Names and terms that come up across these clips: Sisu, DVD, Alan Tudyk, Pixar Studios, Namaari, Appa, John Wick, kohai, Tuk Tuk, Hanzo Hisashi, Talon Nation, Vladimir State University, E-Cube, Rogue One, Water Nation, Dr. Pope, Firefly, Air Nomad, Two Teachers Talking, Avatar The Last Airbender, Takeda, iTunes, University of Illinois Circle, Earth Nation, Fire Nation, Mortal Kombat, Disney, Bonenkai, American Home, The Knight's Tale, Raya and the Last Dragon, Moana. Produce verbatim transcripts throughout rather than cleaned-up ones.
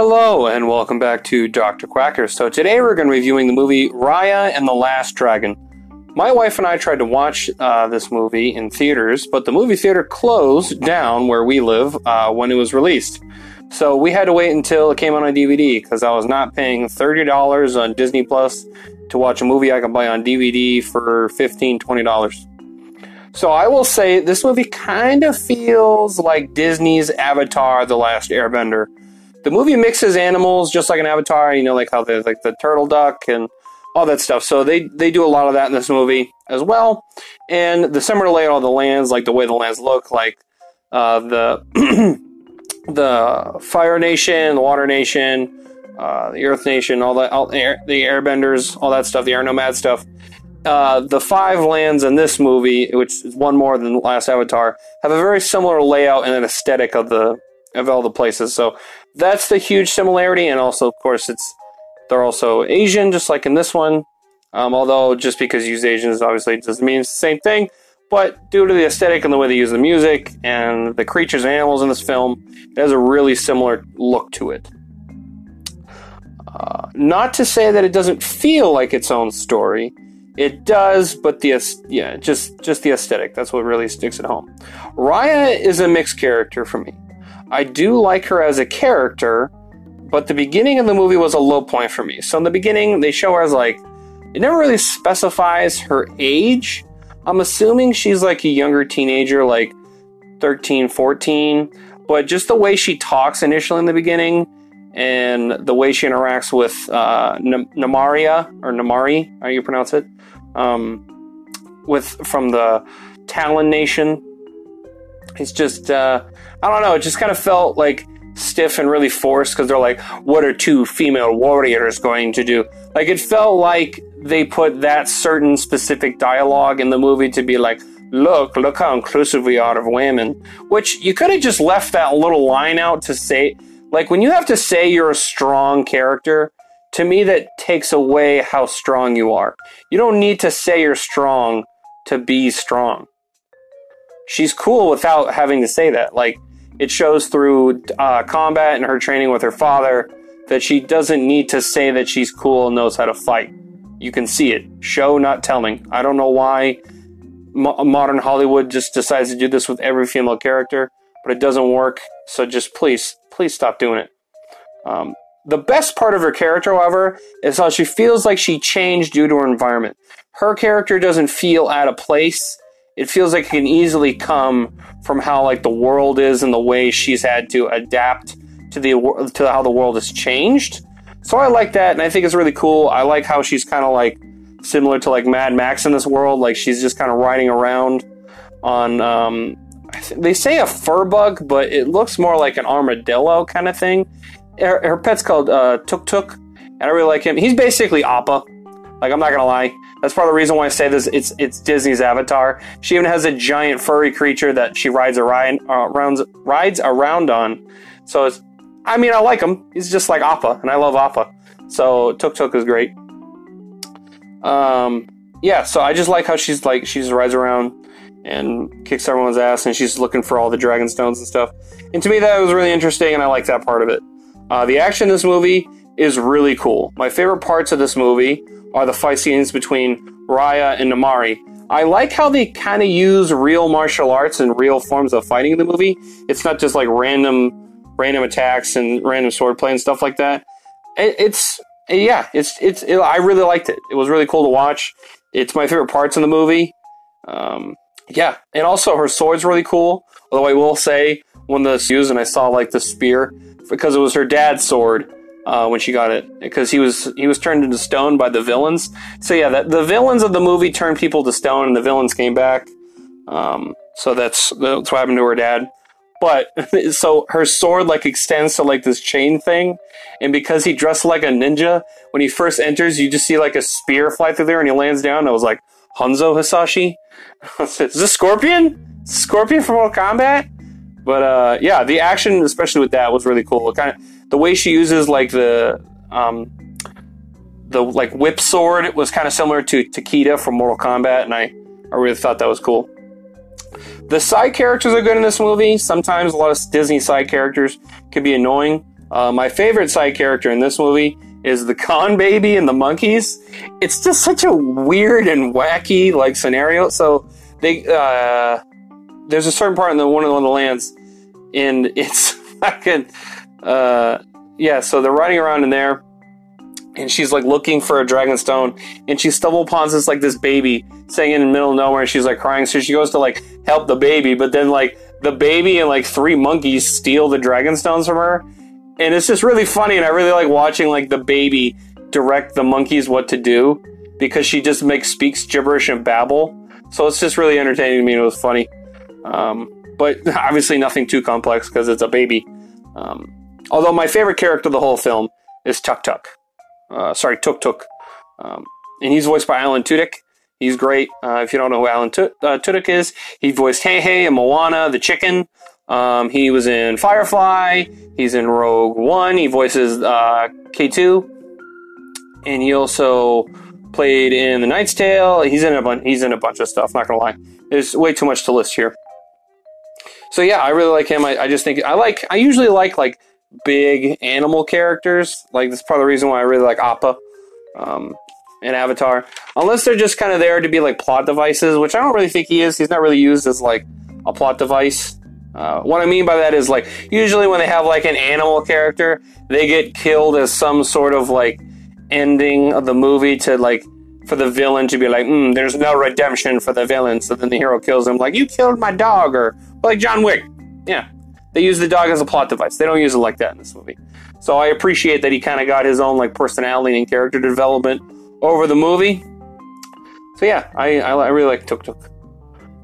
Hello and welcome back to Doctor Quacker. So today we're going to be reviewing the movie Raya and the Last Dragon. My wife and I tried to watch uh, this movie in theaters, but the movie theater closed down where we live uh, when it was released. So we had to wait until it came out on D V D because I was not paying thirty dollars on Disney Plus to watch a movie I can buy on D V D for fifteen dollars, twenty dollars. So I will say this movie kind of feels like Disney's Avatar The Last Airbender. The movie mixes animals just like an Avatar, you know, like how there's like the turtle duck and all that stuff. So they, they do a lot of that in this movie as well. And the similar layout of the lands, like the way the lands look, like uh, the the Fire Nation, the Water Nation, uh, the Earth Nation, all that, all, the Airbenders, all that stuff, the Air Nomad stuff. Uh, the five lands in this movie, which is one more than the last Avatar, have a very similar layout and an aesthetic of the of all the places. So that's the huge similarity, and also, of course, it's they're also Asian, just like in this one. Um, although, just because you use Asians obviously doesn't mean it's the same thing, but due to the aesthetic and the way they use the music and the creatures and animals in this film, it has a really similar look to it. Uh, not to say that it doesn't feel like its own story. It does, but the yeah, just just the aesthetic. That's what really sticks at home. Raya is a mixed character for me. I do like her as a character, but the beginning of the movie was a low point for me. So in the beginning, they show her as like, it never really specifies her age. I'm assuming she's like a younger teenager, like thirteen, fourteen. But just the way she talks initially in the beginning and the way she interacts with uh, Namaria, or Namaari, how you pronounce it, um, with from the Talon Nation. It's just, uh, I don't know, it just kind of felt like stiff and really forced because they're like, what are two female warriors going to do? Like, it felt like they put that certain specific dialogue in the movie to be like, look, look how inclusive we are of women. Which, you could have just left that little line out to say, like, when you have to say you're a strong character, to me that takes away how strong you are. You don't need to say you're strong to be strong. She's cool without having to say that. Like, it shows through uh, combat and her training with her father that she doesn't need to say that she's cool and knows how to fight. You can see it. Show, not telling. I don't know why mo- modern Hollywood just decides to do this with every female character, but it doesn't work. So just please, please stop doing it. Um, the best part of her character, however, is how she feels like she changed due to her environment. Her character doesn't feel out of place. It feels like it can easily come from how like the world is and the way she's had to adapt to the to how the world has changed. So I like that, and I think it's really cool. I like how she's kind of like similar to like Mad Max in this world. Like she's just kind of riding around on um, I th- they say a fur bug, but it looks more like an armadillo kind of thing. Her, her pet's called uh, Tuk Tuk, and I really like him. He's basically Appa. Like, I'm not gonna lie. That's part of the reason why I say this. It's it's Disney's Avatar. She even has a giant furry creature that she rides around, uh, rounds, rides around on. So, it's, I mean, I like him. He's just like Appa, and I love Appa. So, Tuk Tuk is great. Um, yeah, so I just like how she's like, she just rides around and kicks everyone's ass, and she's looking for all the dragon stones and stuff. And to me, that was really interesting, and I like that part of it. Uh, the action in this movie is really cool. My favorite parts of this movie are the fight scenes between Raya and Namaari. I like how they kind of use real martial arts and real forms of fighting in the movie. It's not just like random random attacks and random sword play and stuff like that. It, it's, yeah, it's it's. It, I really liked it. It was really cool to watch. It's my favorite parts in the movie. Um, yeah, and also her sword's really cool. Although I will say, when this used and I saw like the spear, because it was her dad's sword, Uh, when she got it, because he was he was turned into stone by the villains. So yeah, that, the villains of the movie turned people to stone, and the villains came back. Um, so that's that's what happened to her dad. But so her sword like extends to like this chain thing, and because he dressed like a ninja, when he first enters, you just see like a spear fly through there, and he lands down. I was like, Hanzo Hisashi, is this Scorpion? Scorpion from Mortal Kombat? But uh, yeah, the action, especially with that, was really cool. It kind of the way she uses like the um, the like whip sword, it was kind of similar to Takeda from Mortal Kombat, and I, I really thought that was cool. The side characters are good in this movie. Sometimes a lot of Disney side characters can be annoying. Uh, my favorite side character in this movie is the Con Baby and the monkeys. It's just such a weird and wacky like scenario. So they uh, there's a certain part in the one of the lands, and it's fucking uh, yeah. So they're riding around in there, and she's like looking for a dragon stone, and she stumbles upon this like this baby sitting in the middle of nowhere, and she's like crying. So she goes to like help the baby, but then like the baby and like three monkeys steal the dragon stones from her. And it's just really funny, and I really like watching like the baby direct the monkeys what to do, because she just makes speaks gibberish and babble. So it's just really entertaining to me, and it was funny. Um, but obviously nothing too complex because it's a baby. Um, although my favorite character of the whole film is Tuk Tuk. Uh, sorry, Tuk Tuk. Um, and he's voiced by Alan Tudyk. He's great. Uh, if you don't know who Alan T- uh, Tudyk is, he voiced Hey Hey and Moana the Chicken. Um, he was in Firefly. He's in Rogue One. He voices uh, K two, and he also played in The Knight's Tale. He's in a bunch. He's in a bunch of stuff. Not gonna lie, there's way too much to list here. So yeah, I really like him. I, I just think I like. I usually like like big animal characters. Like that's part of the reason why I really like Appa um, and Avatar. Unless they're just kind of there to be like plot devices, which I don't really think he is. He's not really used as like a plot device. Uh, what I mean by that is, like, usually when they have, like, an animal character, they get killed as some sort of, like, ending of the movie to, like, for the villain to be like, hmm, there's no redemption for the villain. So then the hero kills him, like, you killed my dog, or, like, John Wick. Yeah. They use the dog as a plot device. They don't use it like that in this movie. So I appreciate that he kind of got his own, like, personality and character development over the movie. So, yeah, I, I, I really like Tuk Tuk.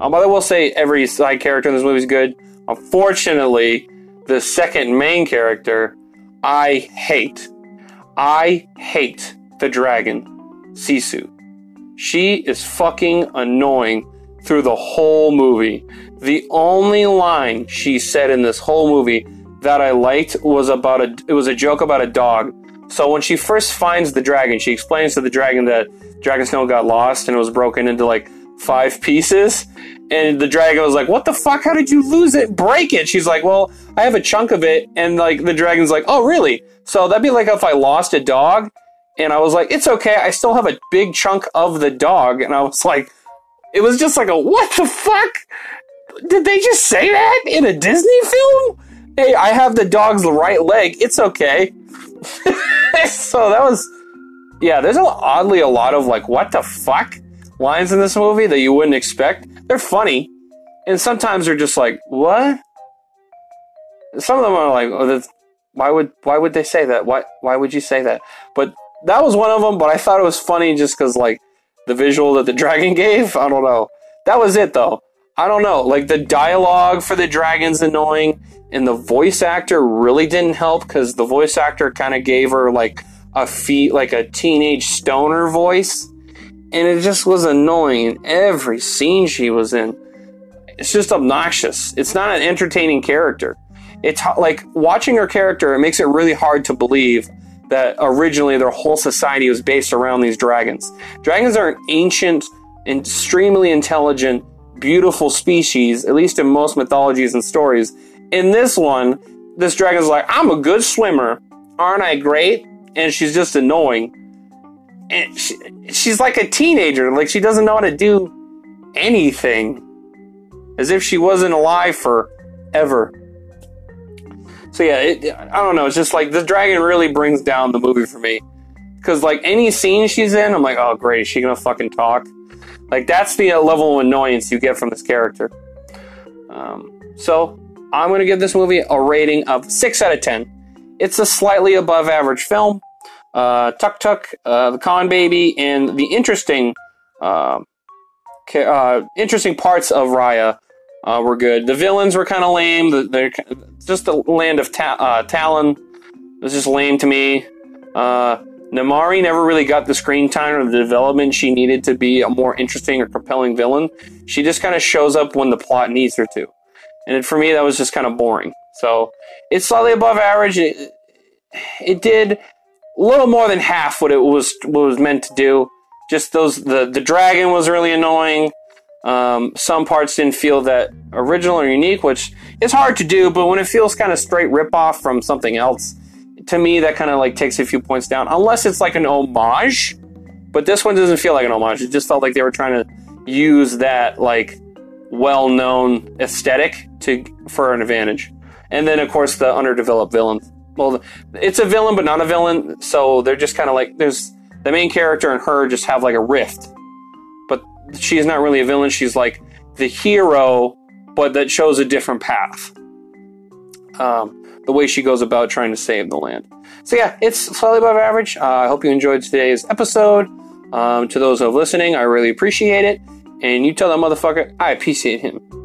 Um, but I will say every side character in this movie is good. Unfortunately, the second main character, I hate. I hate the dragon, Sisu. She is fucking annoying through the whole movie. The only line she said in this whole movie that I liked was about a, it was a joke about a dog. So when she first finds the dragon, she explains to the dragon that Dragon Snow got lost and it was broken into like five pieces. And the dragon was like, what the fuck? How did you lose it? Break it. She's like, well, I have a chunk of it. And like the dragon's like, oh, really? So that'd be like if I lost a dog. And I was like, it's okay. I still have a big chunk of the dog. And I was like, it was just like a, what the fuck? Did they just say that in a Disney film? Hey, I have the dog's right leg. It's okay. So that was, yeah, there's a, oddly a lot of like, what the fuck lines in this movie that you wouldn't expect. They're funny, and sometimes they're just like, what? Some of them are like, oh, that's, why would why would they say that? Why why would you say that? But that was one of them, but I thought it was funny just because, like, the visual that the dragon gave, I don't know. That was it, though. I don't know. Like, the dialogue for the dragon's annoying, and the voice actor really didn't help because the voice actor kind of gave her, like, a fee- like a teenage stoner voice. And it just was annoying in every scene she was in. It's just obnoxious. It's not an entertaining character. It's like watching her character, it makes it really hard to believe that originally their whole society was based around these dragons. Dragons are an ancient, extremely intelligent, beautiful species, at least in most mythologies and stories. In this one, this dragon's like, I'm a good swimmer. Aren't I great? And she's just annoying. And she, she's like a teenager. Like, she doesn't know how to do anything. As if she wasn't alive forever. So, yeah, it, I don't know. It's just like, the dragon really brings down the movie for me. Because, like, any scene she's in, I'm like, oh, great. Is she going to fucking talk? Like, that's the level of annoyance you get from this character. Um, so, I'm going to give this movie a rating of six out of ten. It's a slightly above average film. Uh, Tuk Tuk, uh, the Con Baby, and the interesting, uh, ca- uh, interesting parts of Raya uh, were good. The villains were kind of lame. The, they're just the land of ta- uh, Talon was just lame to me. Uh, Namaari never really got the screen time or the development she needed to be a more interesting or compelling villain. She just kind of shows up when the plot needs her to, and for me that was just kind of boring. So it's slightly above average. It, it did. A little more than half what it was what it was meant to do. Just those the, the dragon was really annoying. Um, some parts didn't feel that original or unique, which is hard to do, but when it feels kind of straight ripoff from something else, to me, that kind of like takes a few points down, unless it's like an homage. But this one doesn't feel like an homage. It just felt like they were trying to use that like well-known aesthetic to for an advantage. And then, of course, the underdeveloped villain. Well, it's a villain, but not a villain. So they're just kind of like, there's the main character and her just have like a rift. But she's not really a villain. She's like the hero, but that shows a different path. Um, the way she goes about trying to save the land. So yeah, it's slightly above average. Uh, I hope you enjoyed today's episode. Um, to those who are listening, I really appreciate it. And you tell that motherfucker I appreciate him.